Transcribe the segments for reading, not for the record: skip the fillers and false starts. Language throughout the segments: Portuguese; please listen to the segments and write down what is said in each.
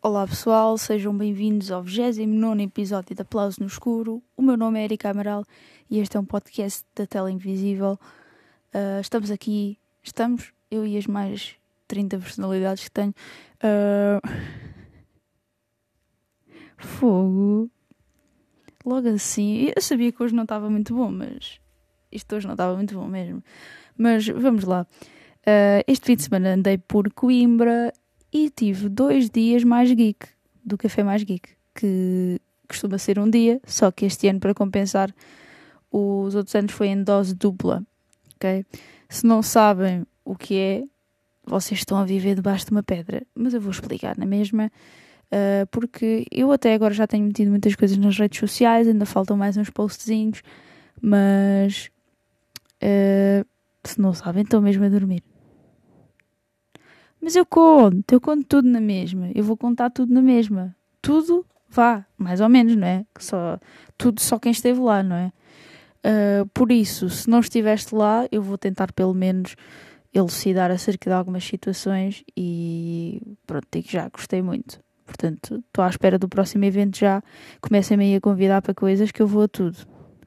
Olá pessoal, sejam bem-vindos ao 29º episódio de Aplauso no Escuro. O meu nome é Erika Amaral e este é um podcast da Tela Invisível. Estamos aqui, eu e as mais 30 personalidades que tenho. Fogo. Logo assim, eu sabia que hoje não estava muito bom, mas... isto hoje não estava muito bom mesmo. Mas vamos lá. Este fim de semana andei por Coimbra... e tive 2 dias mais geek do Café Mais Geek, que costuma ser um dia, só que este ano, para compensar, os outros anos foi em dose dupla, ok? Se não sabem o que é, vocês estão a viver debaixo de uma pedra, mas eu vou explicar na mesma, porque eu até agora já tenho metido muitas coisas nas redes sociais, ainda faltam mais uns postzinhos, mas se não sabem, estão mesmo a dormir. Mas eu conto tudo na mesma, eu vou contar tudo na mesma, tudo vá, mais ou menos, não é? Só quem esteve lá, não é? Por isso, se não estiveste lá, eu vou tentar pelo menos elucidar acerca de algumas situações e pronto, digo já, gostei muito. Portanto, estou à espera do próximo evento já, comecem-me aí a convidar para coisas que eu vou a tudo.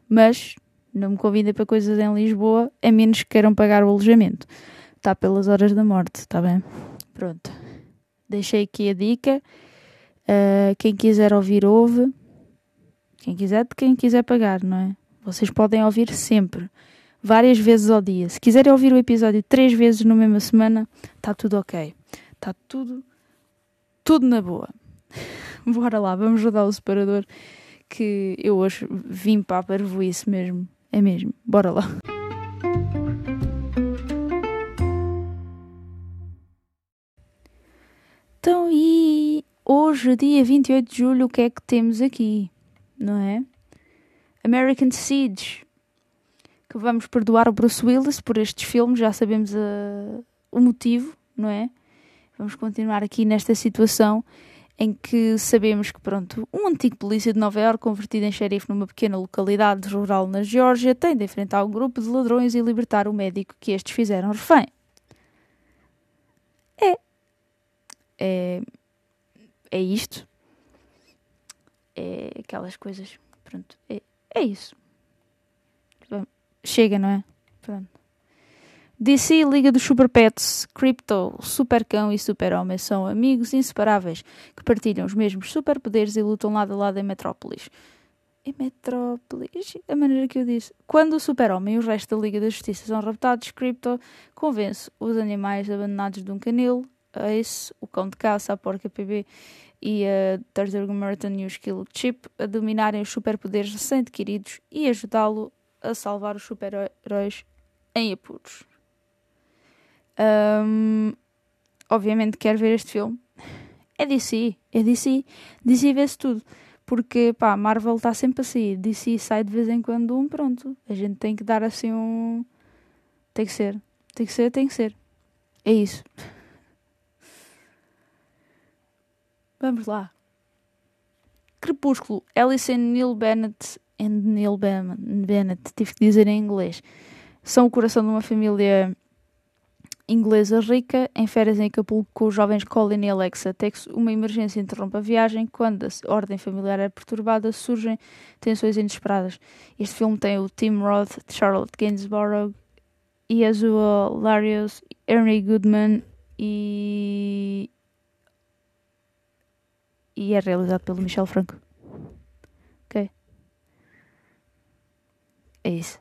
Mas não me convidem para coisas em Lisboa, a menos que queiram pagar o alojamento. Está pelas horas da morte, está bem? Pronto. Deixei aqui a dica. Quem quiser ouvir, ouve. Quem quiser pagar, não é? Vocês podem ouvir sempre. Várias vezes ao dia. Se quiserem ouvir o episódio 3 vezes na mesma semana, está tudo ok. Está tudo na boa. Bora lá, vamos rodar o separador, que eu hoje vim para a parvoíce mesmo. É mesmo. Bora lá. Então, e hoje, dia 28 de julho, o que é que temos aqui, não é? American Siege, que vamos perdoar o Bruce Willis por estes filmes, já sabemos o motivo, não é? Vamos continuar aqui nesta situação em que sabemos que, pronto, um antigo polícia de Nova Iorque, convertido em xerife numa pequena localidade rural na Geórgia, tem de enfrentar um grupo de ladrões e libertar o médico que estes fizeram refém. É isto, é aquelas coisas, pronto, é isso. Bom, chega, não é? Pronto. DC Liga dos Superpets, Crypto, Supercão e Superhomem são amigos inseparáveis que partilham os mesmos superpoderes e lutam lado a lado em Metrópolis. Em Metrópolis, a maneira que eu disse. Quando o Superhomem e o resto da Liga da Justiça são raptados, Crypto convence os animais abandonados de um canil, Ace, o cão de caça, a Porca PB e a Tartaruga Mortimer e o Skilled Chip a dominarem os superpoderes recém-adquiridos e ajudá-lo a salvar os super-heróis em apuros. Obviamente quero ver este filme. É DC. DC vê-se tudo. Porque, pá, Marvel está sempre assim. DC sai de vez em quando pronto. A gente tem que dar assim um... Tem que ser. É isso. Vamos lá. Crepúsculo. Alison Neil Bennett, tive que dizer em inglês. São o coração de uma família inglesa rica, em férias em Acapulco com os jovens Colin e Alexa. Até que uma emergência interrompe a viagem. Quando a ordem familiar é perturbada, surgem tensões inesperadas. Este filme tem o Tim Roth, Charlotte Gainsborough, Iazua Larius, Ernie Goodman e é realizado pelo Michel Franco. Ok? É isso.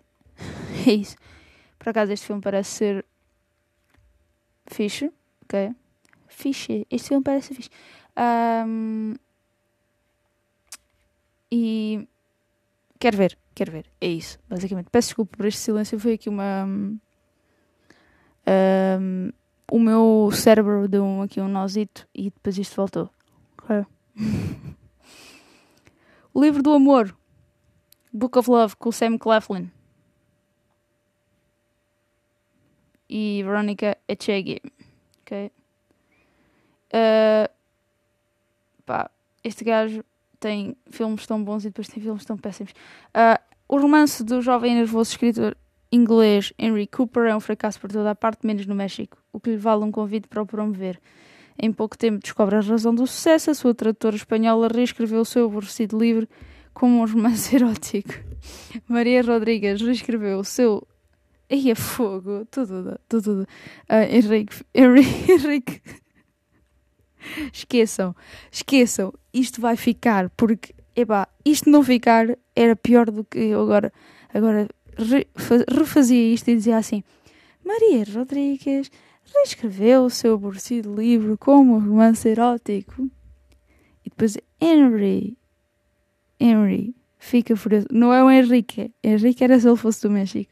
Por acaso este filme parece ser fixe. Ok? Fixe. Este filme parece ser fixe. E quero ver. É isso, basicamente. Peço desculpa por este silêncio. Foi aqui uma... o meu cérebro deu aqui um nozito e depois isto voltou. Ok? O Livro do Amor, Book of Love, com Sam Claflin e Veronica Echegui, ok? pá, este gajo tem filmes tão bons e depois tem filmes tão péssimos. O romance do jovem e nervoso escritor inglês Henry Cooper é um fracasso por toda a parte, menos no México, o que lhe vale um convite para o promover. Em pouco tempo descobre a razão do sucesso, a sua tradutora espanhola reescreveu o seu aborrecido livro como um romance erótico. Maria Rodrigues reescreveu o seu... Ai, é fogo! Tudo. Henrique... Esqueçam. Isto vai ficar, porque... Epá, isto não ficar era pior do que eu agora. Agora refazia isto e dizia assim... Maria Rodrigues reescreveu o seu aborrecido livro como um romance erótico. E depois Henry fica furioso. Não é o Henrique. Henrique era se ele fosse do México.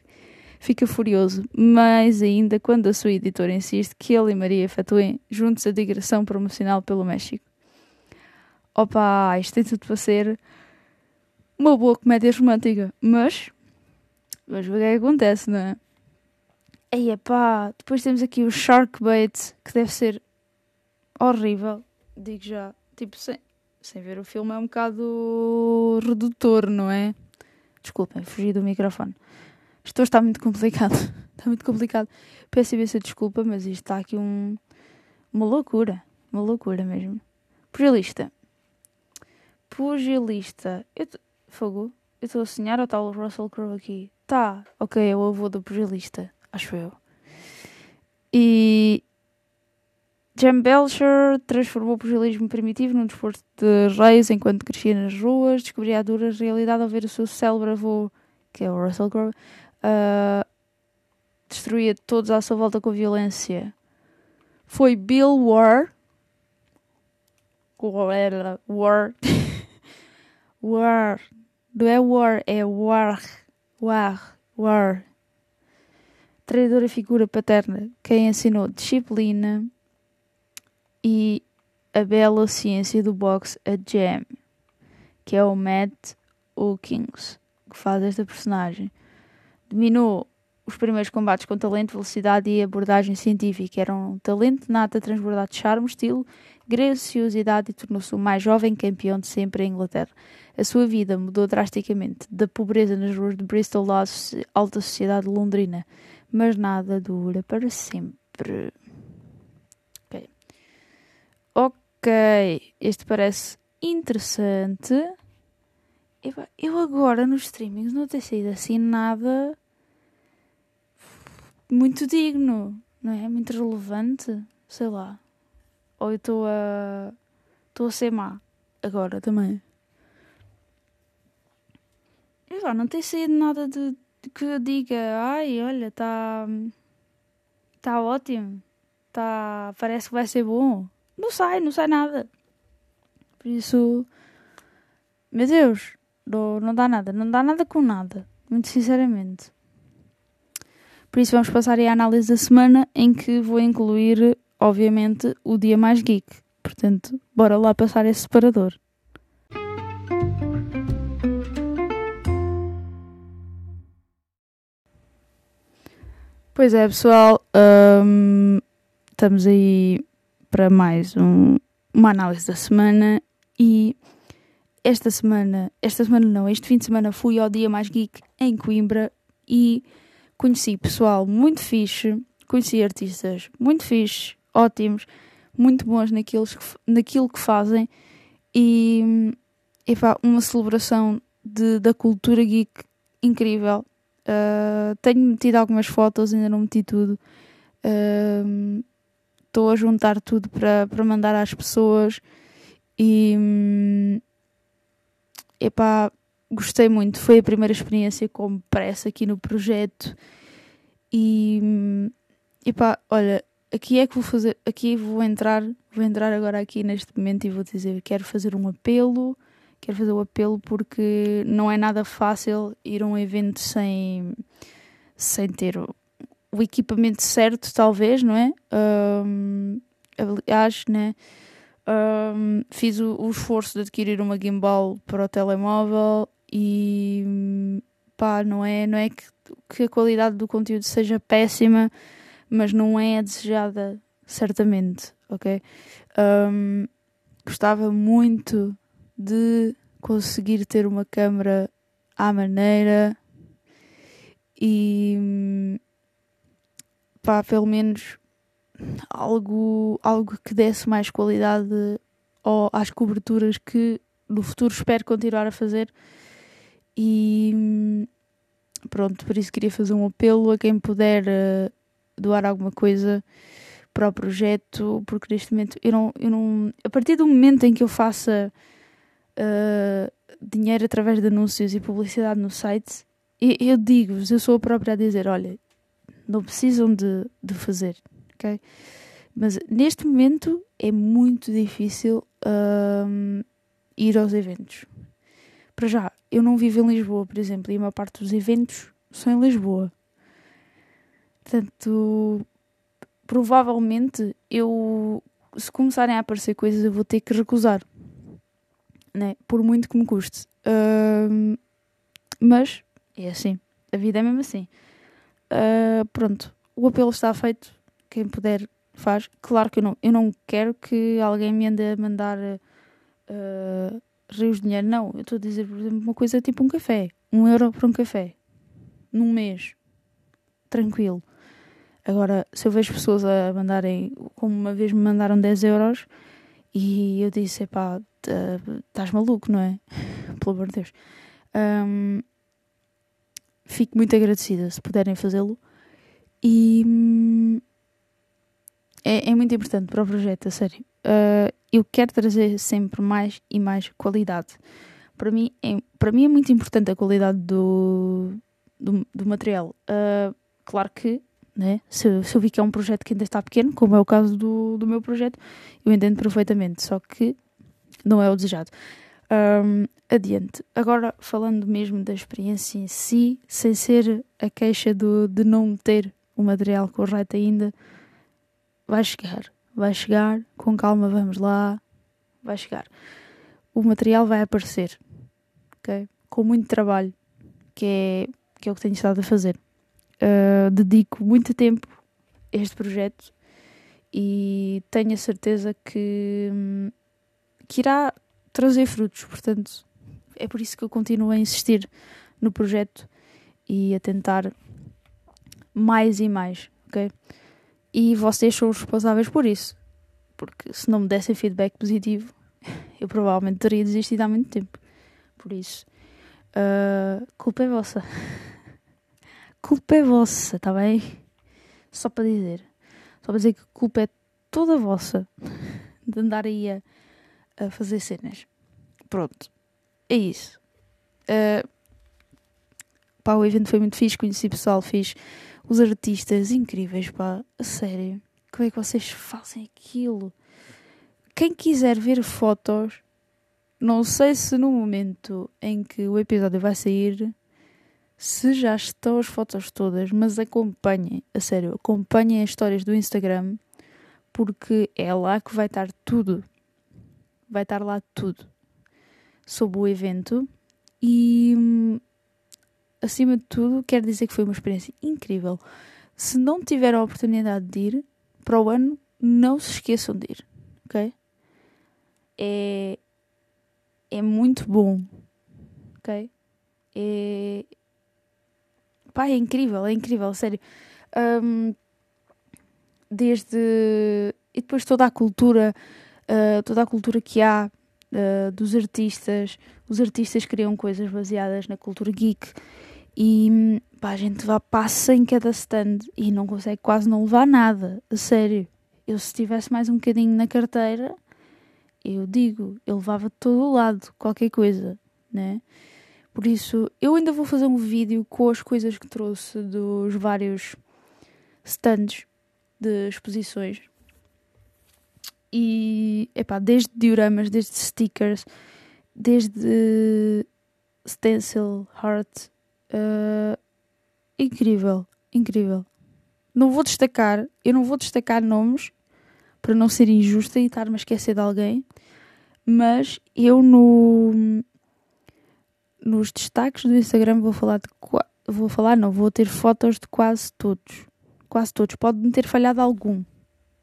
Fica furioso, mais ainda quando a sua editora insiste que ele e Maria efetuem juntos a digressão promocional pelo México. Opa, isto tem tudo para ser uma boa comédia romântica. Mas o que é que acontece, não é? Ei, pá, depois temos aqui o Sharkbait, que deve ser horrível, digo já, tipo, sem ver o filme é um bocado redutor, não é? Desculpem, fugi do microfone. Isto está muito complicado, Peço imensa desculpa, mas isto está aqui uma loucura mesmo. Pugilista. Fogo, eu estou a sonhar ou está o Russell Crowe aqui? Tá, ok, é o avô do Pugilista. Acho eu. E Jem Belcher transformou o pugilismo primitivo num desporto de reis enquanto crescia nas ruas. Descobria a dura realidade ao ver o seu célebre avô, que é o Russell Crowe, destruía todos à sua volta com violência. Foi Bill War. War. Não é War, é War. War. Traidora figura paterna, quem ensinou disciplina e a bela ciência do boxe a Jam, que é o Matt Hawkins, que faz esta personagem. Dominou os primeiros combates com talento, velocidade e abordagem científica. Era um talento nato a transbordar de charme, estilo, graciosidade e tornou-se o mais jovem campeão de sempre em Inglaterra. A sua vida mudou drasticamente, da pobreza nas ruas de Bristol à alta sociedade londrina. Mas nada dura para sempre. Ok. Este parece interessante. Eu agora nos streamings não tenho saído assim nada muito digno, não é? Muito relevante, sei lá. Ou eu estou a ser má agora também. Eu lá, não tenho saído nada de que eu diga, ai, olha, está ótimo, parece que vai ser bom. Não sai nada. Por isso, meu Deus, não dá nada com nada, muito sinceramente. Por isso vamos passar aí à análise da semana, em que vou incluir, obviamente, o Dia Mais Geek. Portanto, bora lá passar esse separador. Pois é, pessoal, estamos aí para mais uma análise da semana e este fim de semana fui ao Dia Mais Geek em Coimbra e conheci pessoal muito fixe, conheci artistas muito fixe, ótimos, muito bons naquilo que fazem e, epá, uma celebração da cultura geek incrível. Tenho metido algumas fotos, ainda não meti tudo. Estou a juntar tudo para mandar às pessoas e epá, gostei muito. Foi a primeira experiência como pressa aqui no projeto e epá, olha, aqui é que vou fazer, aqui vou entrar agora aqui neste momento e vou dizer, quero fazer o apelo porque não é nada fácil ir a um evento sem ter o equipamento certo, talvez, não é? Aliás, né? Fiz o esforço de adquirir uma gimbal para o telemóvel e pá, não é que a qualidade do conteúdo seja péssima, mas não é a desejada, certamente, ok? gostava muito de conseguir ter uma câmara à maneira e pá, pelo menos algo que desse mais qualidade às coberturas que no futuro espero continuar a fazer. E pronto, por isso queria fazer um apelo a quem puder doar alguma coisa para o projeto, porque neste momento eu não a partir do momento em que eu faça dinheiro através de anúncios e publicidade no site, eu digo-vos, eu sou a própria a dizer, olha, não precisam de fazer, ok? Mas neste momento é muito difícil ir aos eventos. Para já, eu não vivo em Lisboa, por exemplo, e a maior parte dos eventos são em Lisboa. Portanto, provavelmente, se começarem a aparecer coisas, eu vou ter que recusar, né? Por muito que me custe. Mas é assim, a vida é mesmo assim. Pronto, o apelo está feito, quem puder faz. Claro que eu não quero que alguém me ande a mandar... rios de dinheiro, não, eu estou a dizer, por exemplo, uma coisa tipo um café, 1€ por um café, num mês, tranquilo. Agora, se eu vejo pessoas a mandarem, como uma vez me mandaram 10€, e eu disse, epá, estás maluco, não é? Pelo amor de Deus. Fico muito agradecida, se puderem fazê-lo, e é muito importante para o projeto, a sério. Eu quero trazer sempre mais e mais qualidade. Para mim é muito importante a qualidade do material. Claro que, né, se eu vi que é um projeto que ainda está pequeno, como é o caso do meu projeto, eu entendo perfeitamente, só que não é o desejado. Adiante. Agora, falando mesmo da experiência em si, sem ser a queixa de não ter o material correto ainda, vai chegar. Vai chegar, com calma, vamos lá, vai chegar. O material vai aparecer, ok? Com muito trabalho, que é o que tenho estado a fazer. Dedico muito tempo a este projeto e tenho a certeza que irá trazer frutos, portanto, é por isso que eu continuo a insistir no projeto e a tentar mais e mais, ok? E vocês são os responsáveis por isso, porque se não me dessem feedback positivo, eu provavelmente teria desistido há muito tempo. Por isso, culpa é vossa. Culpa é vossa, está bem? Só para dizer que a culpa é toda vossa de andar aí a fazer cenas. Pronto, é isso. Pá, o evento foi muito fixe, conheci pessoal fixe. Os artistas incríveis, pá, a sério, como é que vocês fazem aquilo? Quem quiser ver fotos, não sei se no momento em que o episódio vai sair, se já estão as fotos todas, mas acompanhem, a sério, acompanhem as histórias do Instagram, porque é lá que vai estar tudo, vai estar lá tudo, sobre o evento. E... acima de tudo, quero dizer que foi uma experiência incrível. Se não tiveram a oportunidade de ir, para o ano, não se esqueçam de ir, ok? É muito bom, ok? Pá, é incrível, sério. E depois toda a cultura que há, dos artistas. Os artistas criam coisas baseadas na cultura geek. E pá, a gente passa em cada stand e não consegue quase não levar nada, a sério. Eu, se tivesse mais um bocadinho na carteira, eu digo, eu levava de todo o lado qualquer coisa, né? Por isso, eu ainda vou fazer um vídeo com as coisas que trouxe dos vários stands de exposições. E, epá, desde dioramas, desde stickers, desde stencil, heart... incrível, incrível. Eu não vou destacar nomes para não ser injusta e estar-me a esquecer de alguém, mas eu nos destaques do Instagram vou ter fotos de quase todos. Pode-me ter falhado algum,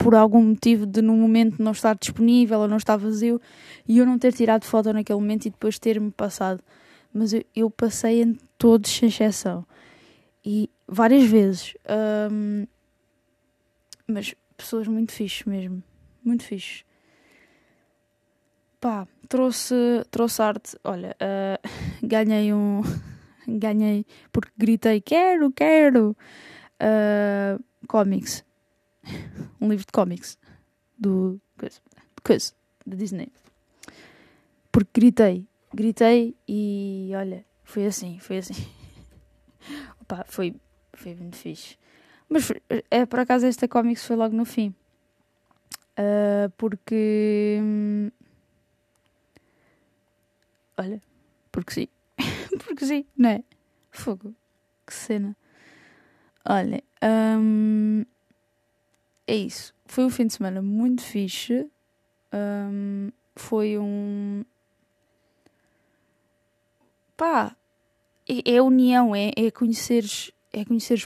por algum motivo de num momento não estar disponível ou não estar vazio e eu não ter tirado foto naquele momento e depois ter-me passado. Mas eu passei em todos, sem exceção. E várias vezes. Mas pessoas muito fixes mesmo. Muito fixes. Pá, trouxe arte. Olha, ganhei um... Ganhei porque gritei, quero, quero. Comics. Um livro de comics. Do... Coisa. Da Disney. Porque gritei e olha, foi assim. Opa, foi muito fixe. Mas é, por acaso esta comics foi logo no fim. Porque... Olha, porque sim. Porque sim, não é? Fogo. Que cena. Olha, é isso. Foi um fim de semana muito fixe. Foi um... Pá, é união, é conheceres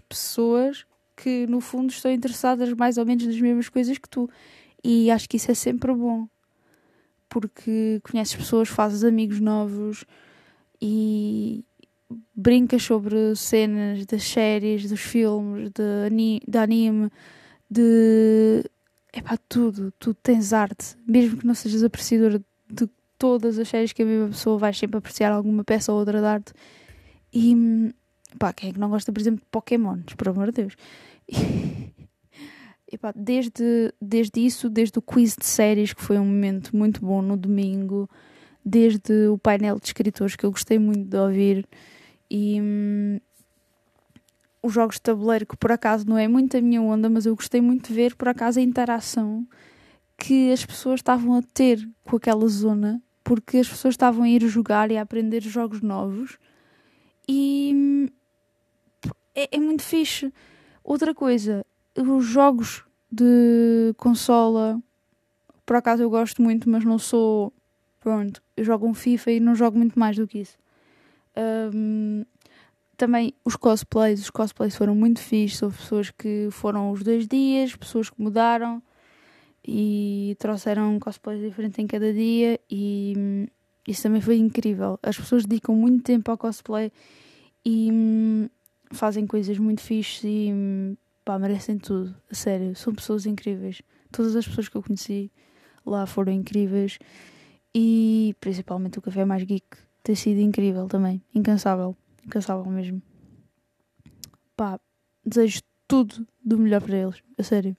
pessoas que no fundo estão interessadas mais ou menos nas mesmas coisas que tu. E acho que isso é sempre bom. Porque conheces pessoas, fazes amigos novos e brincas sobre cenas das séries, dos filmes, de anime, de... Epá, tudo. Tu tens arte. Mesmo que não sejas apreciadora de todas as séries que a mesma pessoa, vais sempre apreciar alguma peça ou outra de arte. E pá, quem é que não gosta, por exemplo, de Pokémons, por amor de Deus? E pá, desde isso, desde o quiz de séries, que foi um momento muito bom no domingo, desde o painel de escritores, que eu gostei muito de ouvir, e os jogos de tabuleiro, que por acaso não é muito a minha onda, mas eu gostei muito de ver, por acaso, a interação que as pessoas estavam a ter com aquela zona, porque as pessoas estavam a ir jogar e a aprender jogos novos e é muito fixe. Outra coisa, os jogos de consola, por acaso eu gosto muito, mas não sou, pronto, eu jogo um FIFA e não jogo muito mais do que isso. Também os cosplays foram muito fixes, houve pessoas que foram os 2 dias, pessoas que mudaram e trouxeram cosplays diferentes em cada dia e isso também foi incrível. As pessoas dedicam muito tempo ao cosplay e fazem coisas muito fixes e pá, merecem tudo, a sério, são pessoas incríveis. Todas as pessoas que eu conheci lá foram incríveis e principalmente o Café Mais Geek tem sido incrível também, incansável mesmo. Pá, desejo tudo do melhor para eles, a sério.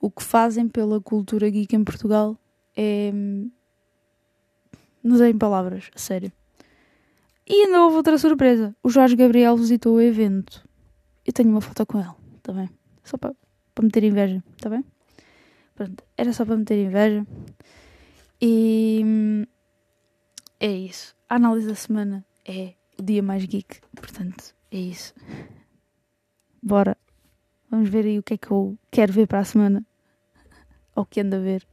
O que fazem pela cultura geek em Portugal é... Não sei em palavras, a sério. E ainda houve outra surpresa. O Jorge Gabriel visitou o evento. Eu tenho uma foto com ele, está bem? Só para meter inveja, está bem? Pronto, era só para meter inveja. E... É isso. A análise da semana é o Dia Mais Geek. Portanto, é isso. Bora. Vamos ver aí o que é que eu quero ver para a semana. Ou o que anda a ver.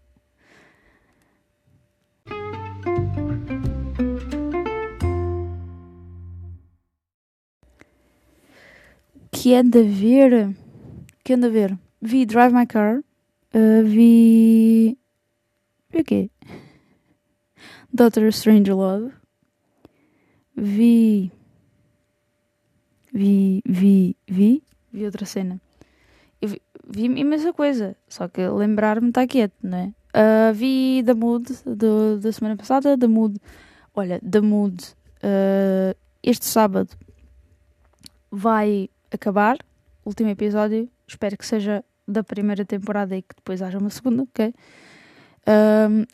O que anda a ver? Vi Drive My Car. Vi o quê? Doctor Strangelove. Vi outra cena. Vi imensa coisa, só que lembrar-me está quieto, não é? Vi The Mood da semana passada. The Mood, olha, The Mood este sábado vai acabar, último episódio. Espero que seja da primeira temporada e que depois haja uma segunda, ok?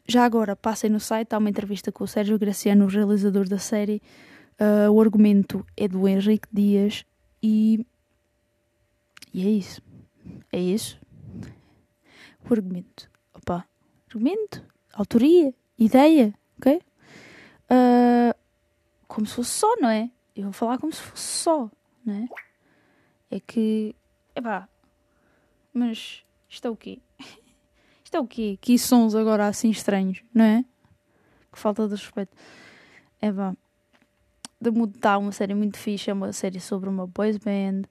Já agora, passem no site, há uma entrevista com o Sérgio Graciano, o realizador da série. O argumento é do Henrique Dias e é isso. É isso. O argumento. Opa. Argumento, autoria, ideia, ok? Como se fosse só, não é? Eu vou falar como se fosse só, não é? É que... Epá. Mas isto é o quê? Isto é o quê? Que sons agora assim estranhos, não é? Que falta de respeito. Epá. The Mood está uma série muito fixe. É uma série sobre uma boys band.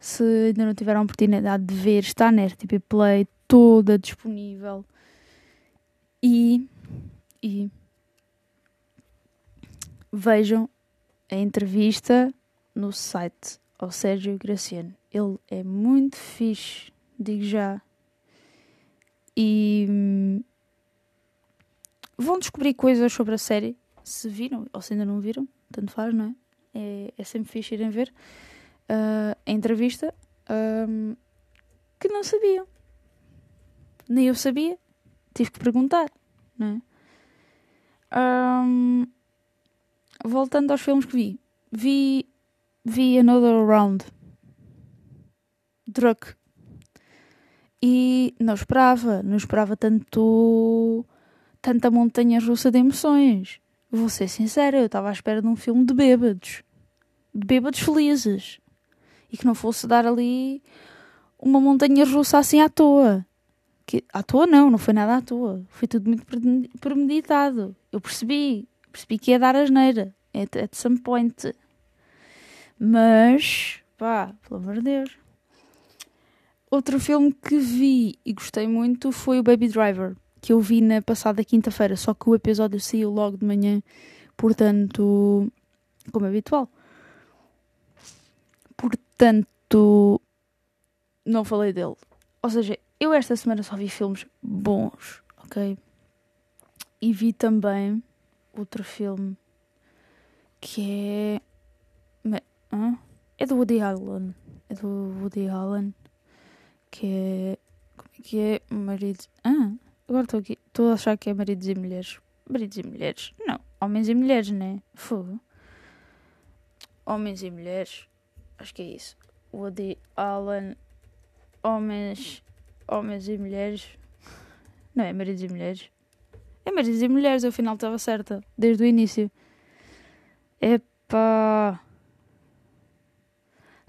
Se ainda não tiveram a oportunidade de ver, está na RTP Play toda disponível. E vejam a entrevista no site ao Sérgio Graciano. Ele é muito fixe, digo já. E vão descobrir coisas sobre a série, se viram ou se ainda não viram, tanto faz, não é? É sempre fixe irem ver a entrevista, que não sabiam. Nem eu sabia. Tive que perguntar, não é? Voltando aos filmes que vi. Vi Another Round. Druk. E não esperava tanta montanha russa de emoções. Vou ser sincera, eu estava à espera de um filme de bêbados. De bêbados felizes. E que não fosse dar ali uma montanha russa assim à toa. Que, à toa não foi nada à toa. Foi tudo muito premeditado. Eu percebi que ia dar asneira. At some point. Mas, pá, pelo amor de Deus. Outro filme que vi e gostei muito foi o Baby Driver, que eu vi na passada quinta-feira, só que o episódio saiu logo de manhã, portanto, como é habitual. Portanto, não falei dele. Ou seja, eu esta semana só vi filmes bons, ok? E vi também outro filme que é... É do Woody Allen. Que é... Como é que é? Maridos... Agora estou aqui. Estou a achar que é Maridos e Mulheres. Maridos e Mulheres? Não. Homens e Mulheres, né? Fogo. Homens e Mulheres. Acho que é isso. Woody Allen. Homens e Mulheres. Não, é Maridos e Mulheres. É Maridos e Mulheres. Eu, afinal, estava certa. Desde o início. Epá...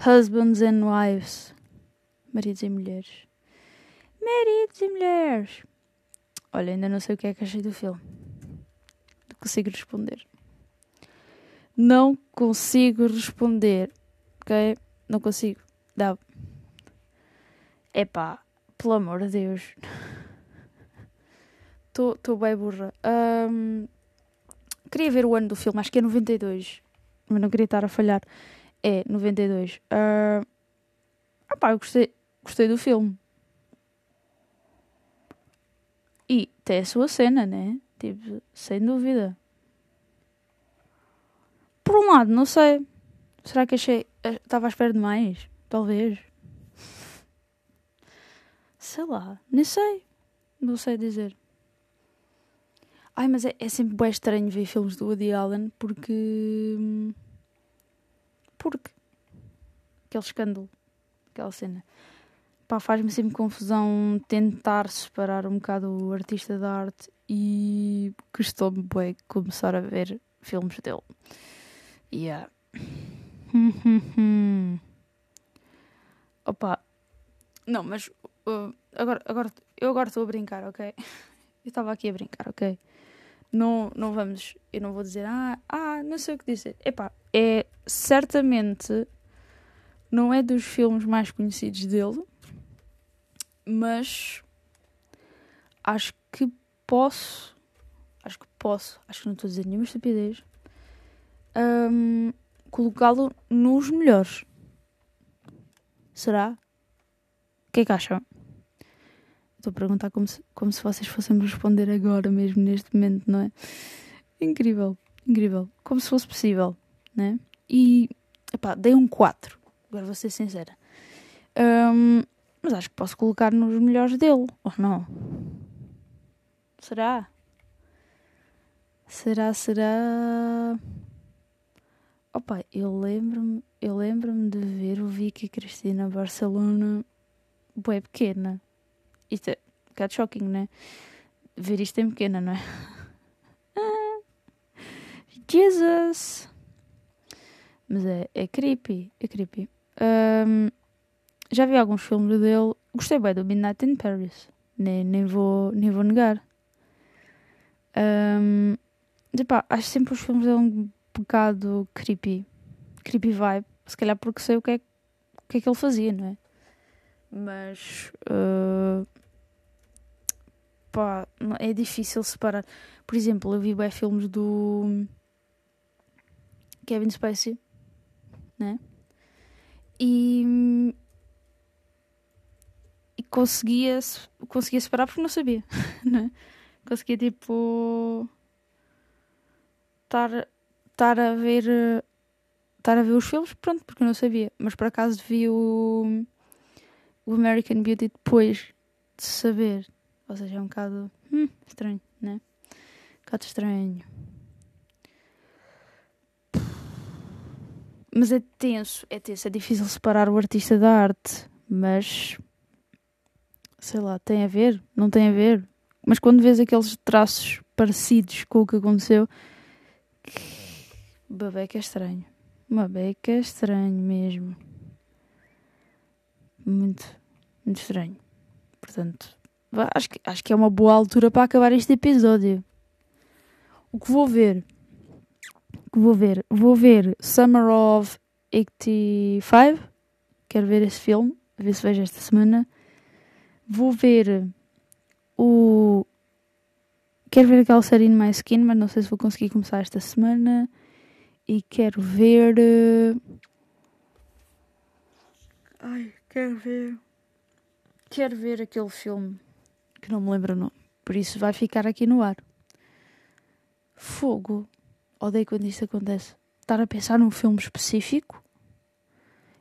Husbands and Wives. Maridos e Mulheres. Olha, ainda não sei o que é que achei do filme. Não consigo responder. Ok? Não consigo. Dá. Epá, pelo amor de Deus. Estou bem burra. Queria ver o ano do filme. Acho que é 92. Mas não queria estar a falhar. É, 92. Pá, eu gostei do filme. E tem a sua cena, né? Tipo, sem dúvida. Por um lado, não sei. Será que achei... Estava à espera de mais? Talvez. Sei lá. Nem sei. Não sei dizer. Ai, mas é sempre bem estranho ver filmes do Woody Allen porque... Aquele escândalo, aquela cena. Pá, faz-me sempre confusão tentar separar um bocado o artista da arte e custou-me bem começar a ver filmes dele. Yeah. Opa. Não, mas agora estou a brincar, ok? Eu estava aqui a brincar, ok? Não vamos... Eu não vou dizer... não sei o que dizer. Epá, é... Certamente... Não é dos filmes mais conhecidos dele. Mas... Acho que posso... Acho que não estou a dizer nenhuma estupidez. Colocá-lo nos melhores. Será? O que é que acham? Estou a perguntar como se vocês fossem me responder agora mesmo, neste momento, não é? Incrível. Como se fosse possível, né? E, epá, dei um 4. Agora vou ser sincera. Mas acho que posso colocar nos melhores dele, ou não? Será? Opa, eu lembro-me de ver o Vicky Cristina Barcelona bué pequena. Isto é um bocado shocking, não é? Ver isto em pequena, não é? Jesus! Mas é creepy. É creepy. Já vi alguns filmes dele. Gostei bem do Midnight in Paris. Nem vou negar. Epá, acho sempre os filmes dele um bocado creepy. Creepy vibe. Se calhar porque sei o que é que ele fazia, não é? Mas... pá, é difícil separar. Por exemplo, eu vi bem filmes do Kevin Spacey, né? E conseguia separar porque não sabia, né? Conseguia, tipo, estar a ver os filmes, pronto, porque não sabia. Mas por acaso vi o American Beauty depois de saber. Ou seja, é um bocado estranho, né? Um bocado estranho. Mas é tenso, é difícil separar o artista da arte, mas, sei lá, tem a ver, não tem a ver. Mas quando vês aqueles traços parecidos com o que aconteceu, babeca é estranho. Babeca é estranho mesmo. Muito, muito estranho. Portanto, acho que é uma boa altura para acabar este episódio. O que vou ver? Vou ver Summer of 85. Quero ver esse filme, a ver se vejo esta semana. Vou ver o... Quero ver aquela série In My Skin, mas não sei se vou conseguir começar esta semana. E quero ver... Quero ver aquele filme que não me lembro o nome. Por isso vai ficar aqui no ar. Fogo. Odeio quando isto acontece. Estar a pensar num filme específico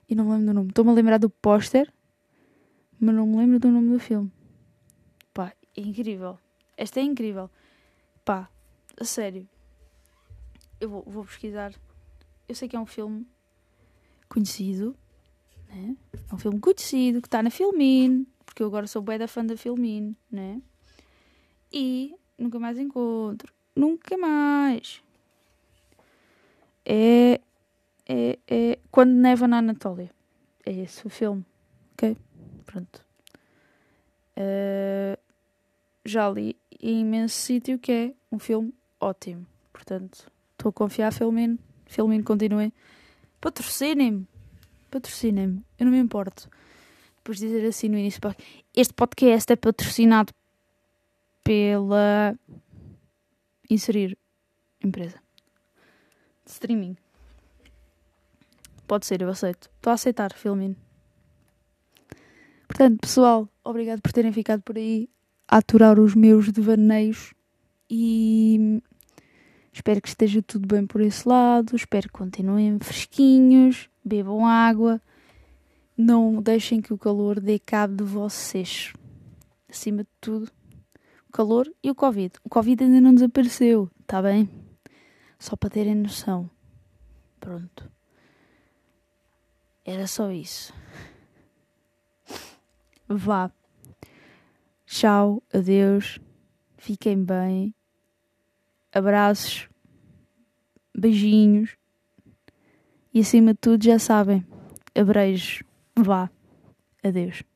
e não me lembro do nome. Estou-me a lembrar do póster, mas não me lembro do nome do filme. Pá, é incrível. Esta é incrível. Pá, a sério. Eu vou pesquisar. Eu sei que é um filme conhecido, né? É um filme conhecido que está na Filmin, porque eu agora sou bué da fã da Filmin, né? E nunca mais encontro. Nunca mais. É Quando Neva na Anatólia. É esse o filme. Ok? Pronto. Já li em imenso sítio que é um filme ótimo. Portanto, estou a confiar, Filmin. Filmin, continuem. Patrocinem-me. Patrocinem-me. Eu não me importo. Depois de dizer assim no início, este podcast é patrocinado pela... Inserir empresa. Streaming. Pode ser, eu aceito. Estou a aceitar, Filmin. Portanto, pessoal, obrigado por terem ficado por aí a aturar os meus devaneios e espero que esteja tudo bem por esse lado. Espero que continuem fresquinhos, bebam água, não deixem que o calor dê cabo de vocês. Acima de tudo, o calor e o Covid. O Covid ainda não desapareceu, está bem? Só para terem noção. Pronto. Era só isso. Vá. Tchau. Adeus. Fiquem bem. Abraços. Beijinhos. E acima de tudo, já sabem. Abreijos. Vá. Adeus.